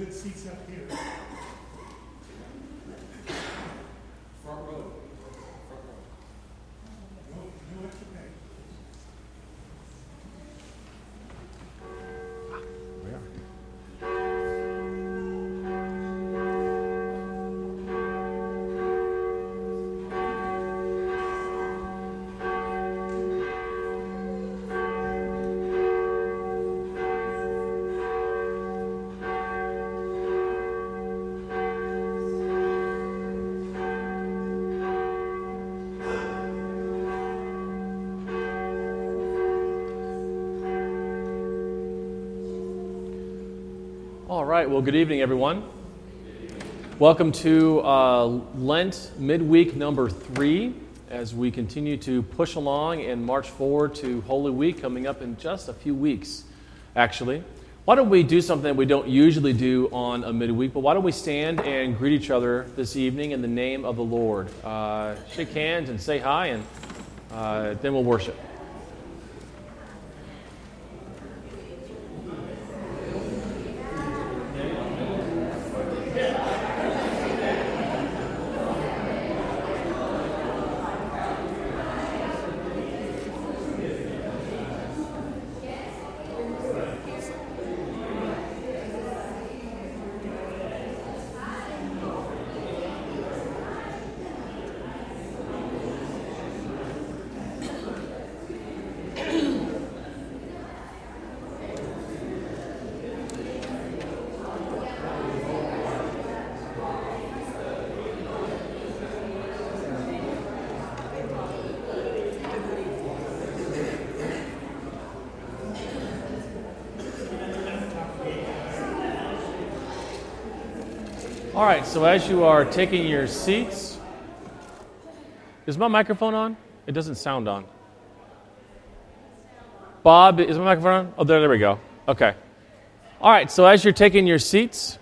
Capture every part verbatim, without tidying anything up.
good seats up here. Front row. Front row. No, no extra pay. We are. All right, well, good evening, everyone. Good evening. Welcome to uh, Lent midweek number three as we continue to push along and march forward to Holy Week coming up in just a few weeks, actually. Why don't we do something that we don't usually do on a midweek, but why don't we stand and greet each other this evening in the name of the Lord? Uh, shake hands and say hi, and uh, then we'll worship. All right, so as you are taking your seats, is my microphone on? It doesn't sound on. Bob, is my microphone on? Oh, there, there we go. Okay. All right, so as you're taking your seats,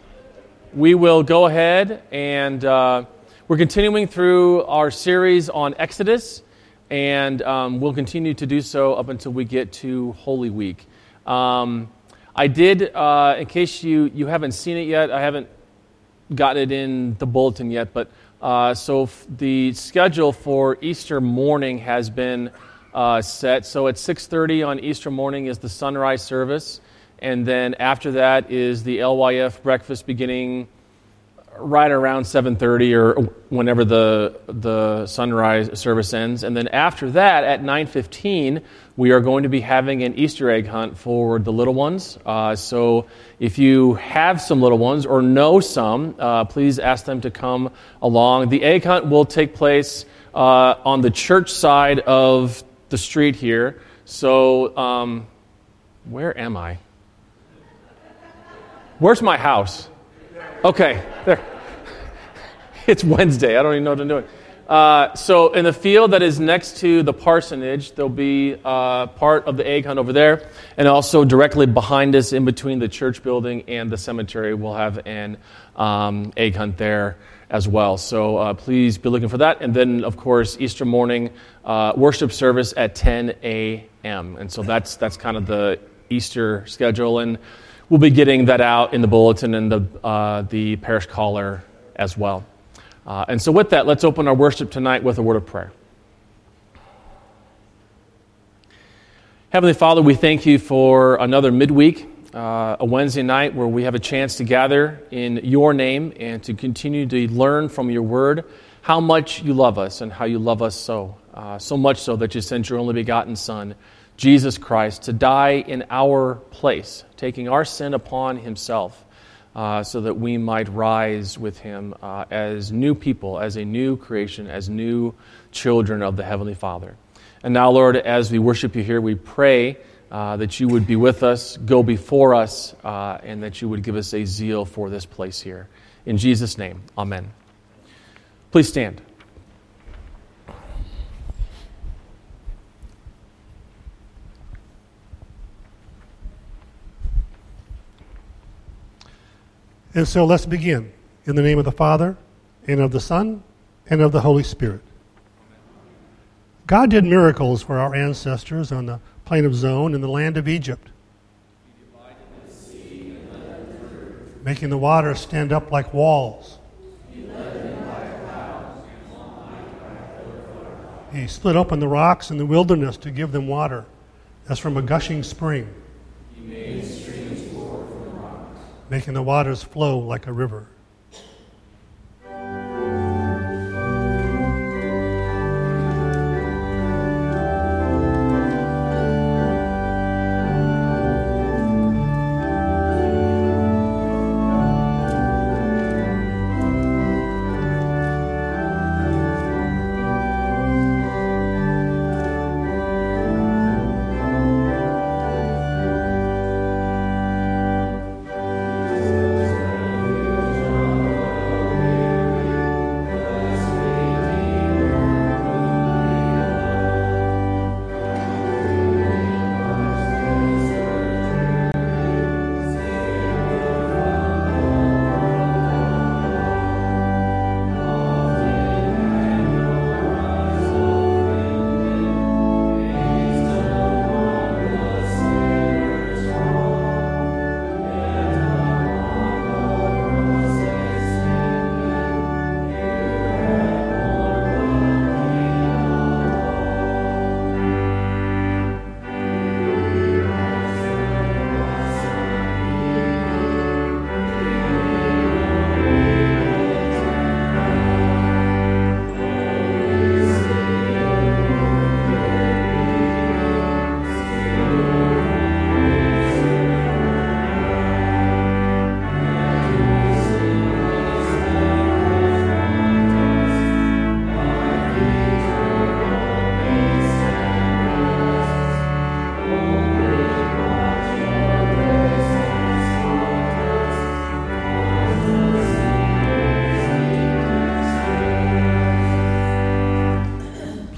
we will go ahead and uh, we're continuing through our series on Exodus, and um, we'll continue to do so up until we get to Holy Week. Um, I did, uh, in case you, you haven't seen it yet, I haven't got it in the bulletin yet, but uh, so f- the schedule for Easter morning has been uh, set. So at six thirty on Easter morning is the sunrise service, and then after that is the L Y F breakfast beginning right around seven thirty or whenever the the sunrise service ends. And then after that at nine fifteen, we are going to be having an Easter egg hunt for the little ones. Uh, so if you have some little ones or know some, uh, please ask them to come along. The egg hunt will take place uh, on the church side of the street here. So um, where am I? Where's my house? Okay, there. It's Wednesday. I don't even know what I'm doing. Uh, so in the field that is next to the parsonage, there'll be uh, part of the egg hunt over there. And also directly behind us in between the church building and the cemetery, we'll have an um, egg hunt there as well. So uh, please be looking for that. And then, of course, Easter morning uh, worship service at ten a.m. And so that's that's kind of the Easter schedule. And we'll be getting that out in the bulletin and the uh, the parish caller as well. Uh, and so with that, let's open our worship tonight with a word of prayer. Heavenly Father, we thank you for another midweek, uh, a Wednesday night where we have a chance to gather in your name and to continue to learn from your word how much you love us and how you love us so, uh, so much so that you sent your only begotten Son, Jesus Christ, to die in our place, taking our sin upon himself uh, so that we might rise with him uh, as new people, as a new creation, as new children of the Heavenly Father. And now, Lord, as we worship you here, we pray uh, that you would be with us, go before us, uh, and that you would give us a zeal for this place here. In Jesus' name, amen. Please stand. And so let's begin in the name of the Father, and of the Son, and of the Holy Spirit. God did miracles for our ancestors on the plain of Zoan in the land of Egypt. making the water stand up like walls. He led them by clouds, and on high by the river. He split open the rocks in the wilderness to give them water, as from a gushing spring. He made streams pour from the rocks, making the waters flow like a river.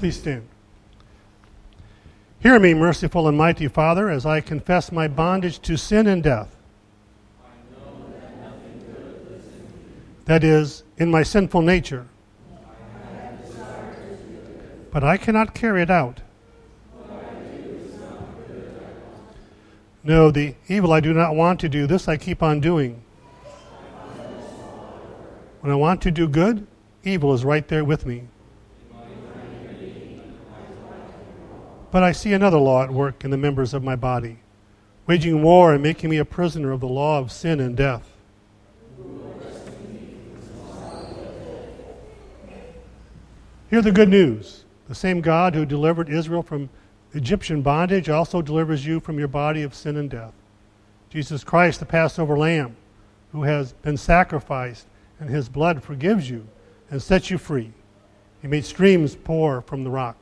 Stand. Hear me, merciful and mighty Father, as I confess my bondage to sin and death. I know that nothing good lives in me. That is, in my sinful nature. I have desired to do good, but I cannot carry it out. What I do is not good at all. No, the evil I do not want to do, this I keep on doing. I when I want to do good, evil is right there with me. But I see another law at work in the members of my body, waging war and making me a prisoner of the law of sin and death. Hear the good news. The same God who delivered Israel from Egyptian bondage also delivers you from your body of sin and death. Jesus Christ, the Passover Lamb, who has been sacrificed, and his blood forgives you and sets you free. He made streams pour from the rock.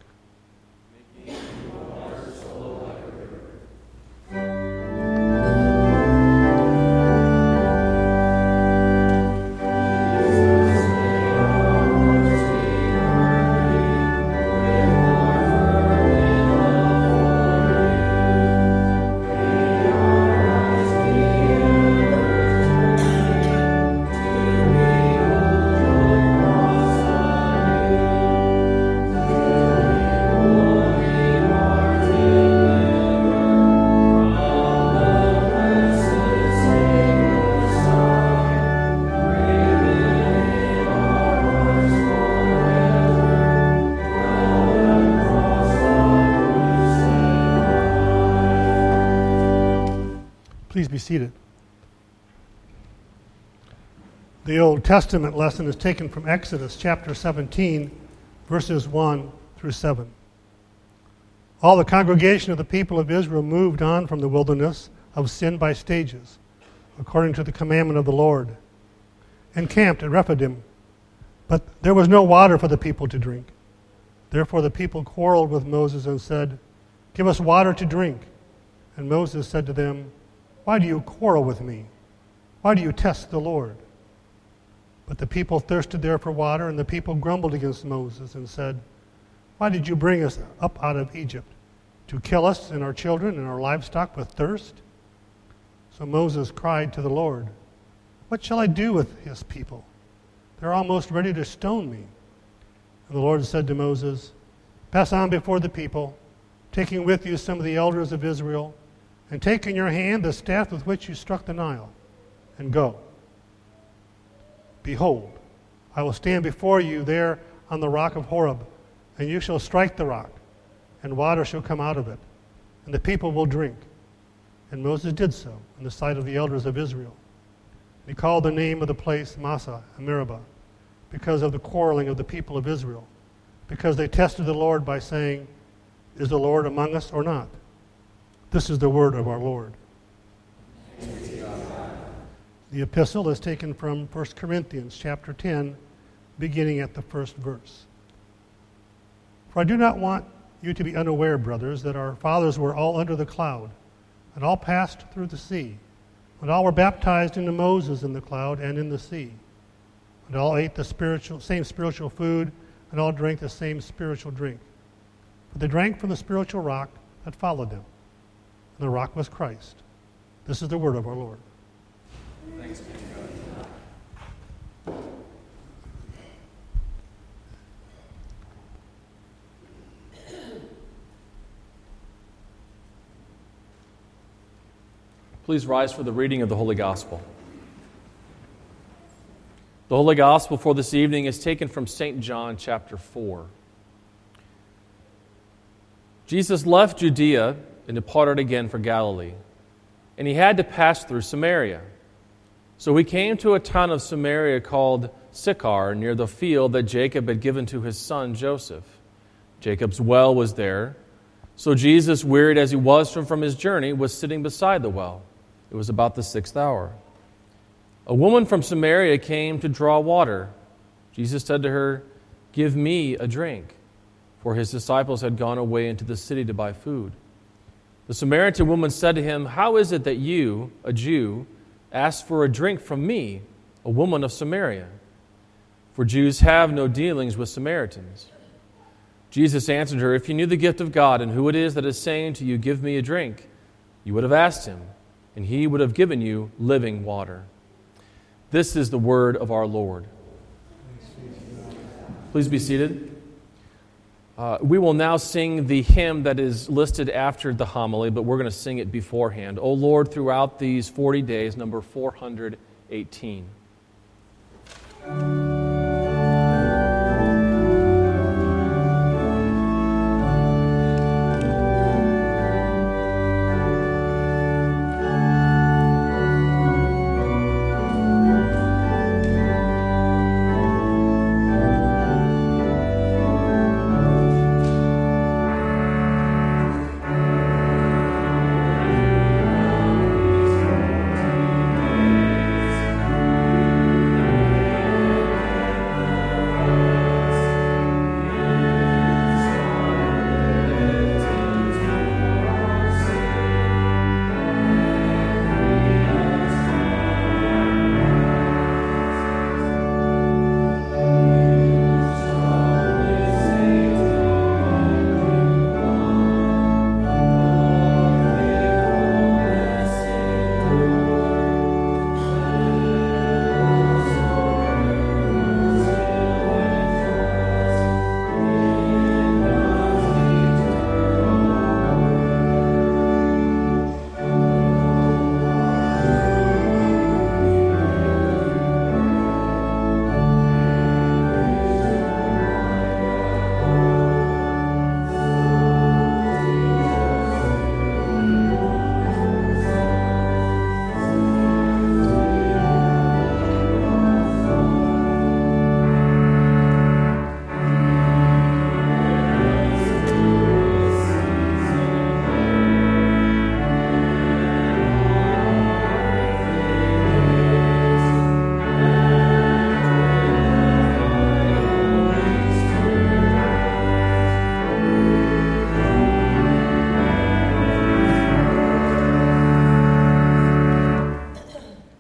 Please be seated. The Old Testament lesson is taken from Exodus chapter seventeen, verses one through seven. All the congregation of the people of Israel moved on from the wilderness of sin by stages, according to the commandment of the Lord, and camped at Rephidim. But there was no water for the people to drink. Therefore the people quarreled with Moses and said, "Give us water to drink." And Moses said to them, "Why do you quarrel with me? Why do you test the Lord?" But the people thirsted there for water, and the people grumbled against Moses and said, "Why did you bring us up out of Egypt, to kill us and our children and our livestock with thirst?" So Moses cried to the Lord, "What shall I do with his people? They're almost ready to stone me." And the Lord said to Moses, "Pass on before the people, taking with you some of the elders of Israel, and take in your hand the staff with which you struck the Nile, and go. Behold, I will stand before you there on the rock of Horeb, and you shall strike the rock, and water shall come out of it, and the people will drink. And Moses did so in the sight of the elders of Israel. And he called the name of the place Massah and Meribah, because of the quarreling of the people of Israel, because they tested the Lord by saying, Is the Lord among us or not? This is the word of our Lord. The epistle is taken from First Corinthians chapter ten, beginning at the first verse. For I do not want you to be unaware, brothers, that our fathers were all under the cloud, and all passed through the sea, and all were baptized into Moses in the cloud and in the sea, and all ate the spiritual, same spiritual food, and all drank the same spiritual drink. For they drank from the spiritual rock that followed them, and the rock was Christ. This is the word of our Lord. Thanks be to God. Please rise for the reading of the Holy Gospel. The Holy Gospel for this evening is taken from Saint John chapter four. Jesus left Judea and departed again for Galilee, and he had to pass through Samaria. So he came to a town of Samaria called Sychar, near the field that Jacob had given to his son Joseph. Jacob's well was there. So Jesus, wearied as he was from, from his journey, was sitting beside the well. It was about the sixth hour. A woman from Samaria came to draw water. Jesus said to her, Give me a drink, for his disciples had gone away into the city to buy food. The Samaritan woman said to him, How is it that you, a Jew, asked for a drink from me, a woman of Samaria? For Jews have no dealings with Samaritans. Jesus answered her, If you knew the gift of God and who it is that is saying to you, Give me a drink, you would have asked him, and he would have given you living water. This is the word of our Lord. Please be seated. Uh, we will now sing the hymn that is listed after the homily, but we're going to sing it beforehand. O Lord, throughout these forty days, number four hundred eighteen.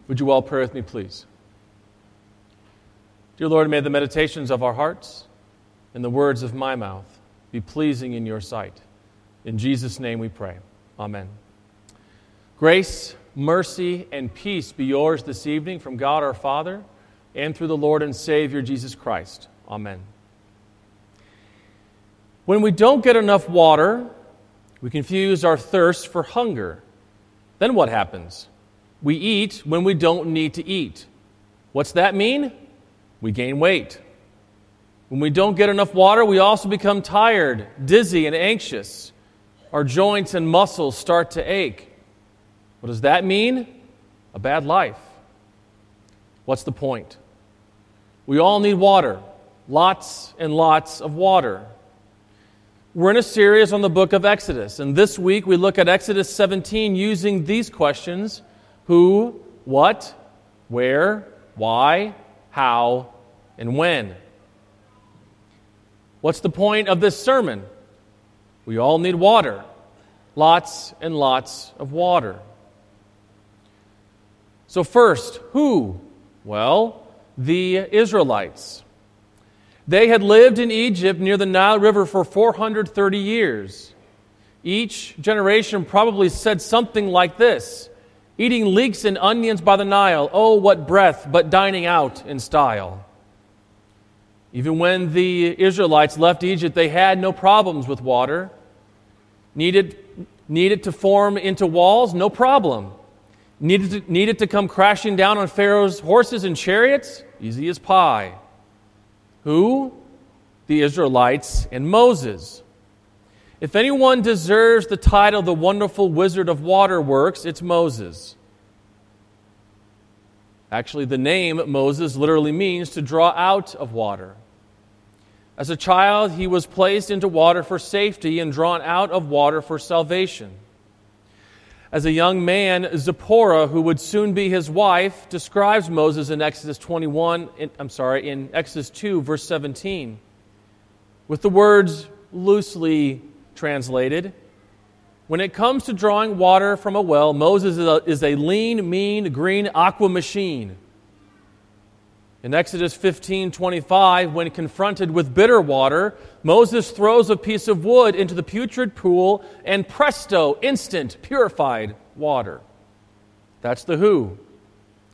Would you all pray with me, please? Dear Lord, may the meditations of our hearts and the words of my mouth be pleasing in your sight. In Jesus' name we pray. Amen. Grace, mercy, and peace be yours this evening from God our Father and through the Lord and Savior Jesus Christ. Amen. When we don't get enough water, we confuse our thirst for hunger. Then what happens? We eat when we don't need to eat. What's that mean? we gain weight. When we don't get enough water, we also become tired, dizzy, and anxious. Our joints and muscles start to ache. What does that mean? A bad life. What's the point? We all need water, lots and lots of water. We're in a series on the book of Exodus, and this week we look at Exodus seventeen using these questions: who, what, where, why, how, and when. What's the point of this sermon? We all need water. Lots and lots of water. So first, who? Well, the Israelites. They had lived in Egypt near the Nile River for four hundred thirty years. Each generation probably said something like this: eating leeks and onions by the Nile, oh, what breath, but dining out in style. Even when the Israelites left Egypt, they had no problems with water. Needed, needed to form into walls? No problem. Needed to, needed to come crashing down on Pharaoh's horses and chariots? Easy as pie. Who? The Israelites and Moses. If anyone deserves the title the Wonderful Wizard of Waterworks, it's Moses. Actually, the name Moses literally means to draw out of water. As a child, he was placed into water for safety and drawn out of water for salvation. As a young man, Zipporah, who would soon be his wife, describes Moses in Exodus twenty-one. In, I'm sorry, in Exodus two, verse seventeen, with the words loosely translated: "When it comes to drawing water from a well, Moses is a, is a lean, mean, green aqua machine." In Exodus fifteen twenty-five, when confronted with bitter water, Moses throws a piece of wood into the putrid pool, and presto, instant, purified water. That's the who: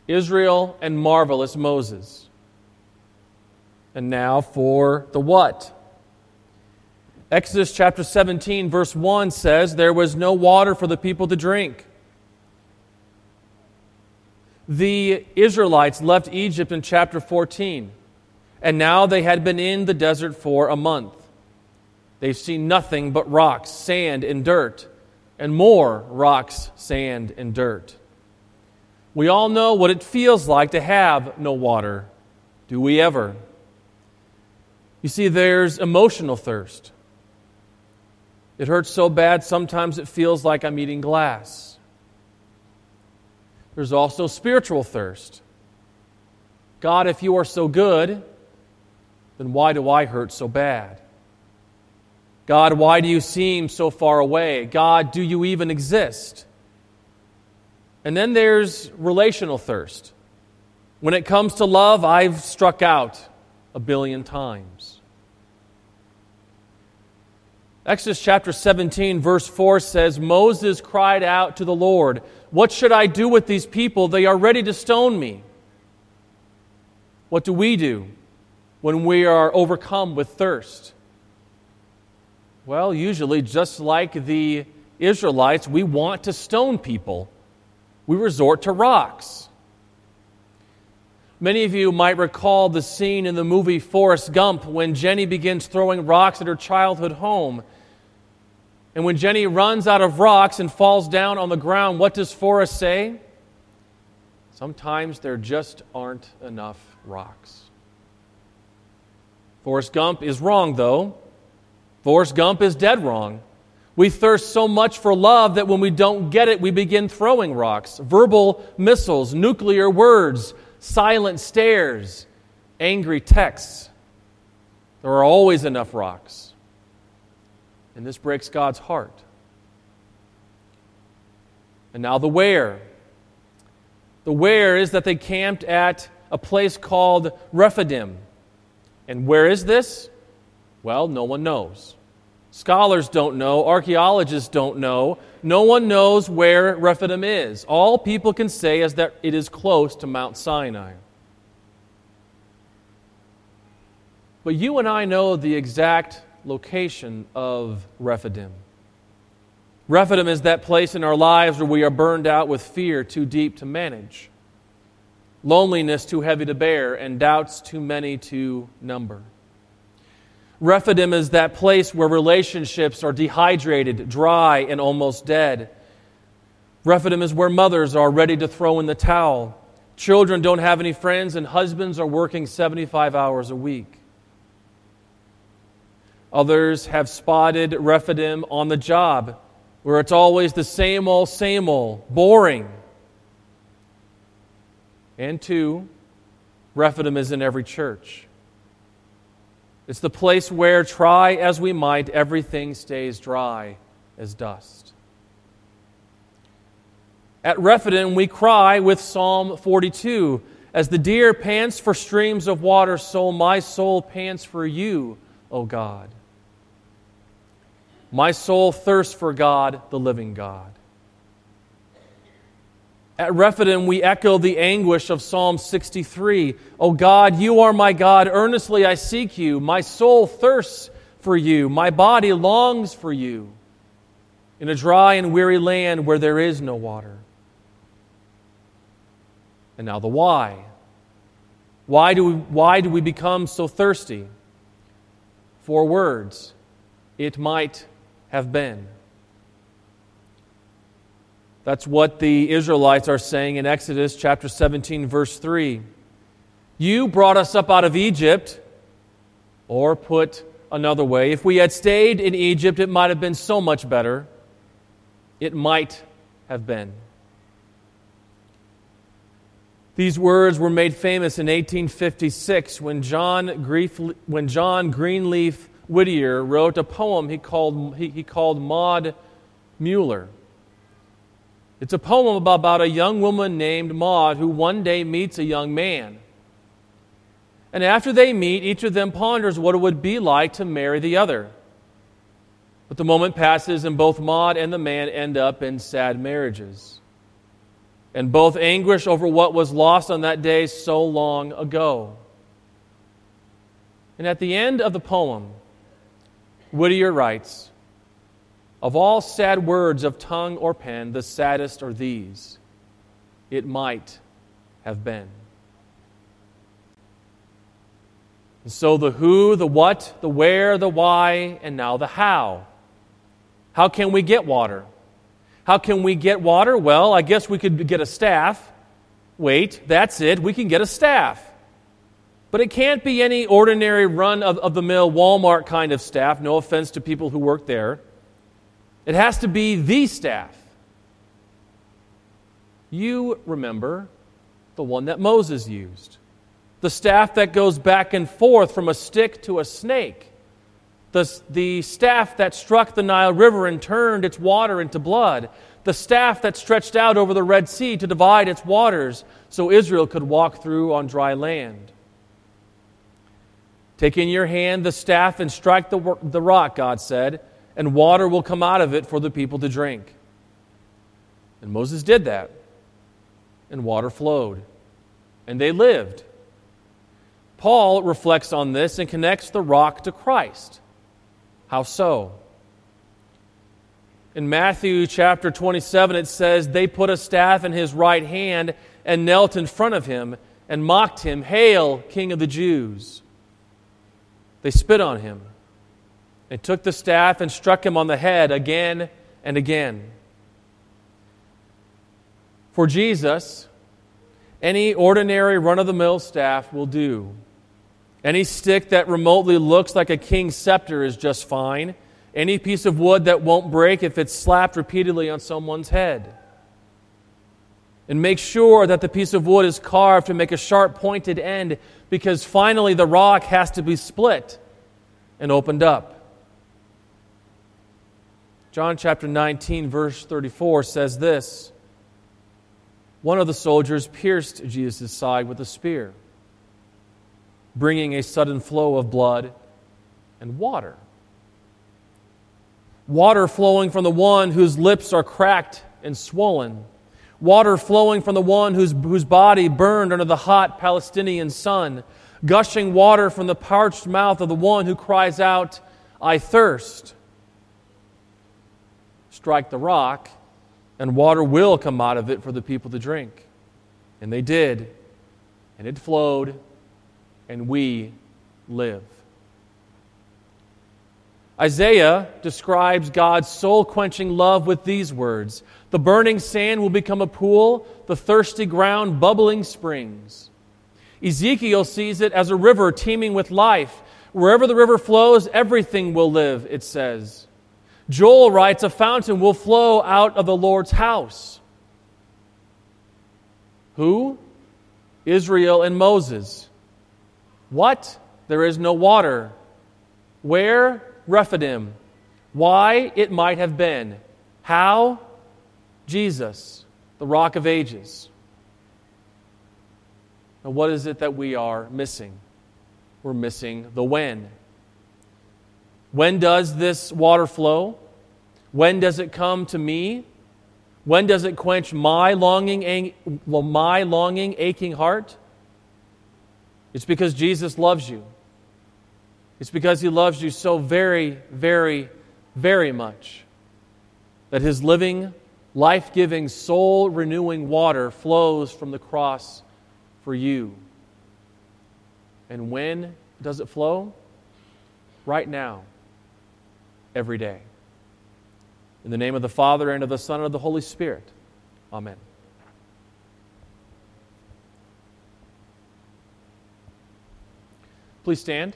Israel and marvelous Moses. And now for the what. Exodus chapter seventeen, verse one says, "There was no water for the people to drink." The Israelites left Egypt in chapter fourteen, and now they had been in the desert for a month. They've seen nothing but rocks, sand, and dirt, and more rocks, sand, and dirt. We all know what it feels like to have no water. Do we ever? You see, there's emotional thirst. It hurts so bad, sometimes it feels like I'm eating glass. There's also spiritual thirst. God, if you are so good, then why do I hurt so bad? God, why do you seem so far away? God, do you even exist? And then there's relational thirst. When it comes to love, I've struck out a billion times. Exodus chapter seventeen, verse four says, "Moses cried out to the Lord, 'What should I do with these people? They are ready to stone me.'" What do we do when we are overcome with thirst? Well, usually, just like the Israelites, we want to stone people. We resort to rocks. Many of you might recall the scene in the movie Forrest Gump when Jenny begins throwing rocks at her childhood home. And when Jenny runs out of rocks and falls down on the ground, what does Forrest say? "Sometimes there just aren't enough rocks." Forrest Gump is wrong, though. Forrest Gump is dead wrong. We thirst so much for love that when we don't get it, we begin throwing rocks, verbal missiles, nuclear words, silent stares, angry texts. There are always enough rocks. And this breaks God's heart. And now the where. The where is that they camped at a place called Rephidim. And where is this? Well, no one knows. Scholars don't know. Archaeologists don't know. No one knows where Rephidim is. All people can say is that it is close to Mount Sinai. But you and I know the exact location of Rephidim. Rephidim is that place in our lives where we are burned out with fear too deep to manage. loneliness too heavy to bear, and doubts too many to number. Rephidim is that place where relationships are dehydrated, dry, and almost dead. Rephidim is where mothers are ready to throw in the towel. Children don't have any friends, and husbands are working seventy-five hours a week. Others have spotted Rephidim on the job, where it's always the same old, same old, boring. And two, Rephidim is in every church. It's the place where, try as we might, everything stays dry as dust. At Rephidim, we cry with Psalm forty-two, as the deer pants for streams of water, so my soul pants for you, O God. My soul thirsts for God, the living God. At Rephidim, we echo the anguish of Psalm sixty-three. O God, you are my God. Earnestly I seek you. My soul thirsts for you. My body longs for you in a dry and weary land where there is no water. And now the why. Why do we, why do we become so thirsty? Four words. It might have been. That's what the Israelites are saying in Exodus chapter seventeen, verse three. You brought us up out of Egypt, or put another way, if we had stayed in Egypt, it might have been so much better. It might have been. These words were made famous in eighteen fifty-six when John Grief, when John Greenleaf Whittier wrote a poem he called he, he called Maud Mueller. It's a poem about a young woman named Maud who one day meets a young man. And after they meet, each of them ponders what it would be like to marry the other. But the moment passes and both Maud and the man end up in sad marriages. And both anguish over what was lost on that day so long ago. And at the end of the poem, Whittier writes, of all sad words of tongue or pen, the saddest are these. It might have been. And so the who, the what, the where, the why, and now the how. How can we get water? How can we get water? Well, I guess we could get a staff. Wait, that's it. We can get a staff. But it can't be any ordinary run-of-the-mill Walmart kind of staff. No offense to people who work there. It has to be the staff. You remember the one that Moses used. The staff that goes back and forth from a stick to a snake. The, the staff that struck the Nile River and turned its water into blood. The staff that stretched out over the Red Sea to divide its waters so Israel could walk through on dry land. Take in your hand the staff and strike the, the rock, God said, and water will come out of it for the people to drink. And Moses did that, and water flowed, and they lived. Paul reflects on this and connects the rock to Christ. How so? In Matthew chapter twenty-seven, it says, they put a staff in his right hand and knelt in front of him and mocked him, Hail, King of the Jews! They spit on him. They took the staff and struck him on the head again and again. For Jesus, any ordinary run-of-the-mill staff will do. Any stick that remotely looks like a king's scepter is just fine. Any piece of wood that won't break if it's slapped repeatedly on someone's head. And make sure that the piece of wood is carved to make a sharp pointed end, because finally the rock has to be split and opened up. John chapter nineteen, verse thirty-four says this. One of the soldiers pierced Jesus' side with a spear, bringing a sudden flow of blood and water. Water flowing from the one whose lips are cracked and swollen. Water flowing from the one whose, whose body burned under the hot Palestinian sun. Gushing water from the parched mouth of the one who cries out, I thirst. Strike the rock, and water will come out of it for the people to drink. And they did, and it flowed, and we live. Isaiah describes God's soul-quenching love with these words: the burning sand will become a pool, the thirsty ground bubbling springs. Ezekiel sees it as a river teeming with life. Wherever the river flows, everything will live, it says. Joel writes, a fountain will flow out of the Lord's house. Who? Israel and Moses. What? There is no water. Where? Rephidim. Why? It might have been. How? Jesus, the Rock of Ages. Now, what is it that we are missing? We're missing the when. When does this water flow? When does it come to me? When does it quench my longing, my longing, aching heart? It's because Jesus loves you. It's because He loves you so very, very, very much that His living, life-giving, soul-renewing water flows from the cross for you. And when does it flow? Right now. Every day. In the name of the Father, and of the Son, and of the Holy Spirit. Amen. Please stand.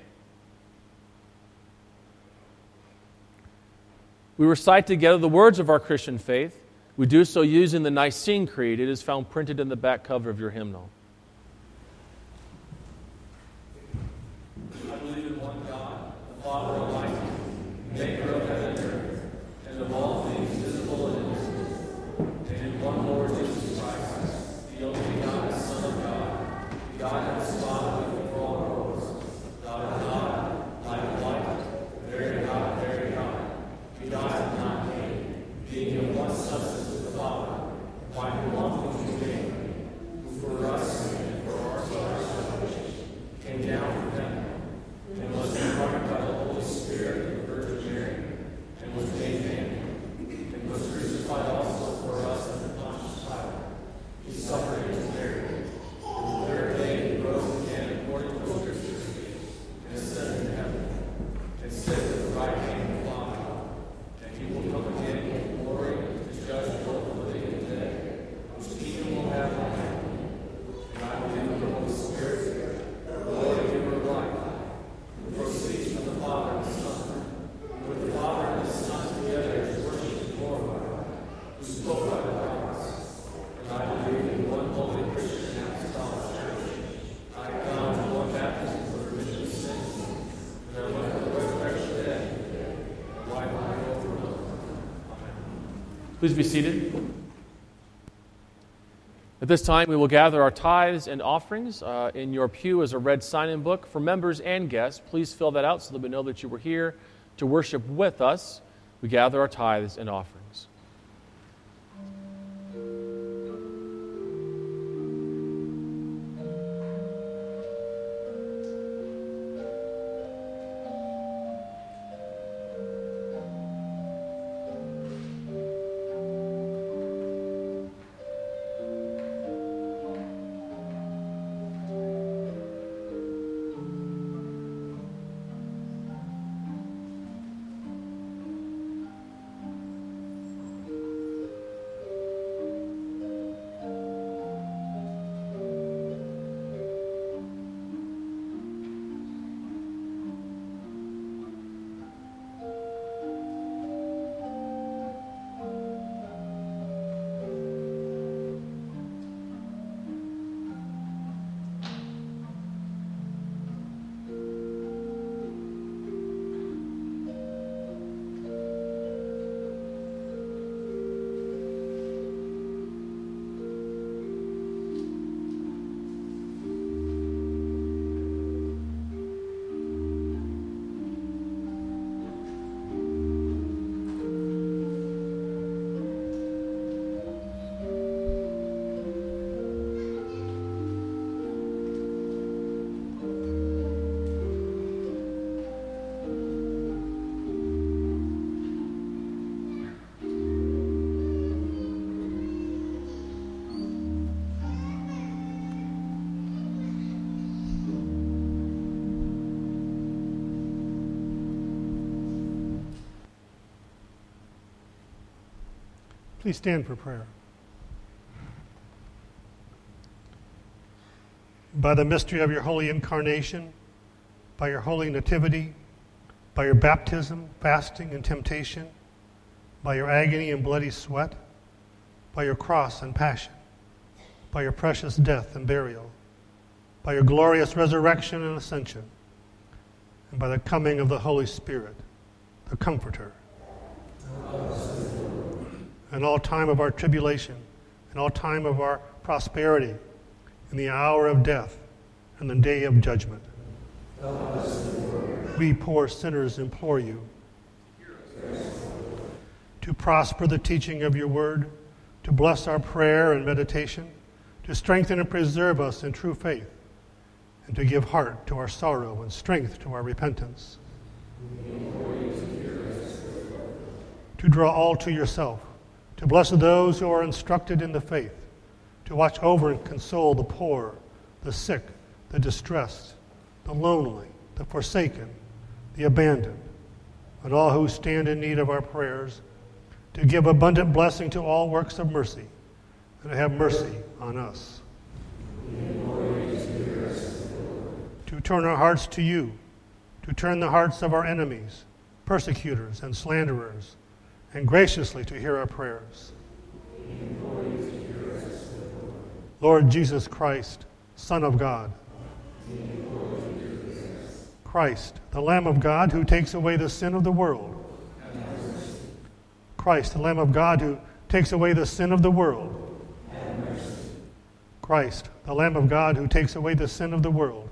We recite together the words of our Christian faith. We do so using the Nicene Creed. It is found printed in the back cover of your hymnal. I believe in one God, the Father Almighty, Maker of heaven and earth, and of all things visible and invisible, and in one Lord Jesus Christ, the only begotten Son of God, God of His Father, before all worlds, God of God, light of light, very God, very God, begotten, not made, being in one substance with the Father, by whom all things were made, who for us and for our salvation came down from heaven, and was incarnate by the Holy Spirit of the Virgin Mary, and was made man, and was crucified also for us under Pontius Pilate. He suffered and was buried. On the third day he rose again according to the Scriptures, and ascended into heaven, and sitteth at the right hand of the Father. And he will come again in glory to judge both the living and the dead, whose kingdom will have no end. And I believe in the Holy Spirit, the Lord and Giver of life, proceeds from the Father and the Son, with the Father and the Son together is worshipped and glorified, who spoke by the prophets. And I believe in one holy Christian and apostolic Church. I come to one baptism for the remission of sins, and I went to the resurrection of the dead, and life I overlook. Amen. Please be seated. At this time, we will gather our tithes and offerings. Uh, in your pew is a red sign-in book for members and guests. Please fill that out so that we know that you were here to worship with us. We gather our tithes and offerings. Please stand for prayer. By the mystery of your holy incarnation, by your holy nativity, by your baptism, fasting, and temptation, by your agony and bloody sweat, by your cross and passion, by your precious death and burial, by your glorious resurrection and ascension, and by the coming of the Holy Spirit, the Comforter. In all time of our tribulation, in all time of our prosperity, in the hour of death, and the day of judgment. We poor sinners implore you to prosper the teaching of your word, to bless our prayer and meditation, to strengthen and preserve us in true faith, and to give heart to our sorrow and strength to our repentance. To draw all to yourself, to bless those who are instructed in the faith, to watch over and console the poor, the sick, the distressed, the lonely, the forsaken, the abandoned, and all who stand in need of our prayers, to give abundant blessing to all works of mercy, and to have mercy on us. To turn our hearts to you, to turn the hearts of our enemies, persecutors and slanderers, and graciously to hear our prayers. Lord Jesus Christ, Son of God. Christ, the Lamb of God, who takes away the sin of the world. Christ, the Lamb of God, who takes away the sin of the world. Christ, the Lamb of God, who takes away the sin of the world.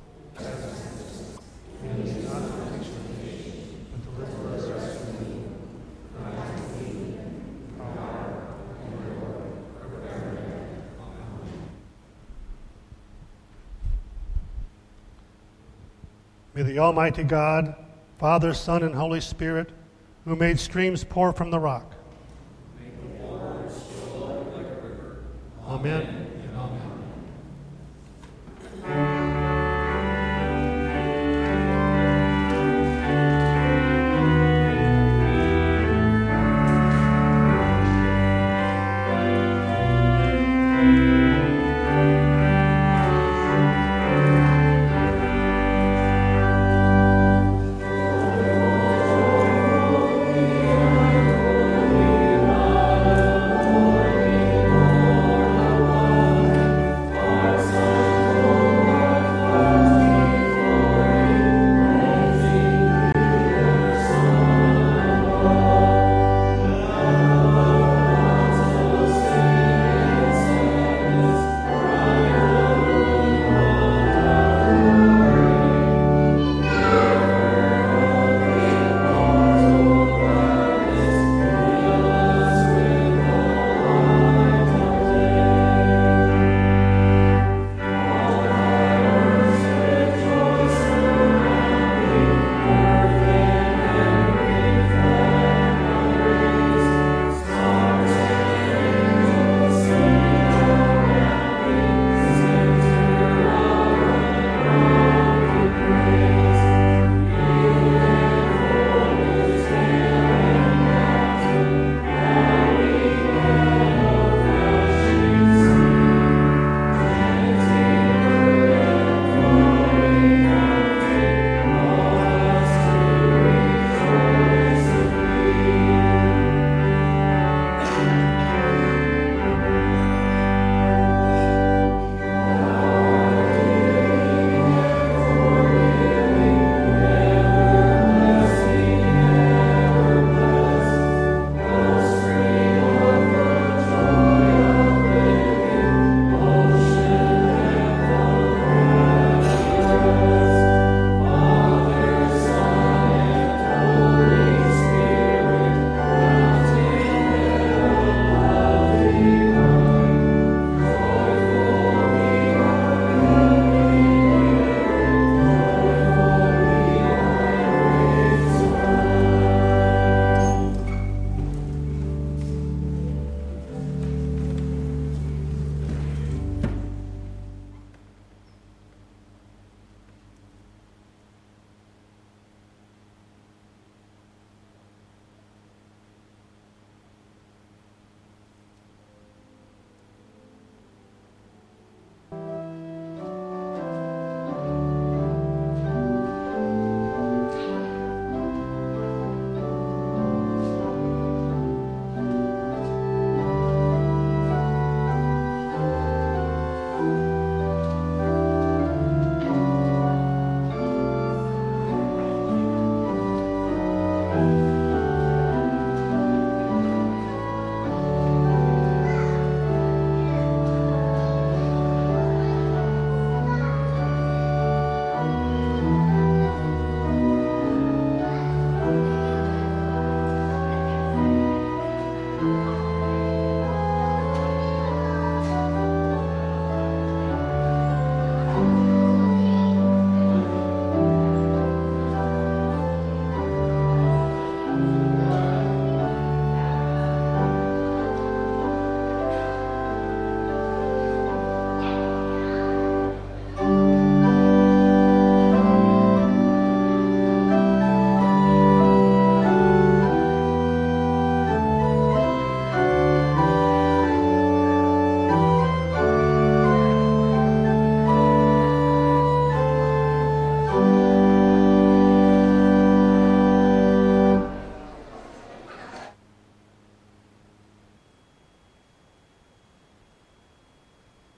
May the Almighty God, Father, Son, and Holy Spirit, who made streams pour from the rock. Make the waters flow like a river. Amen. Amen.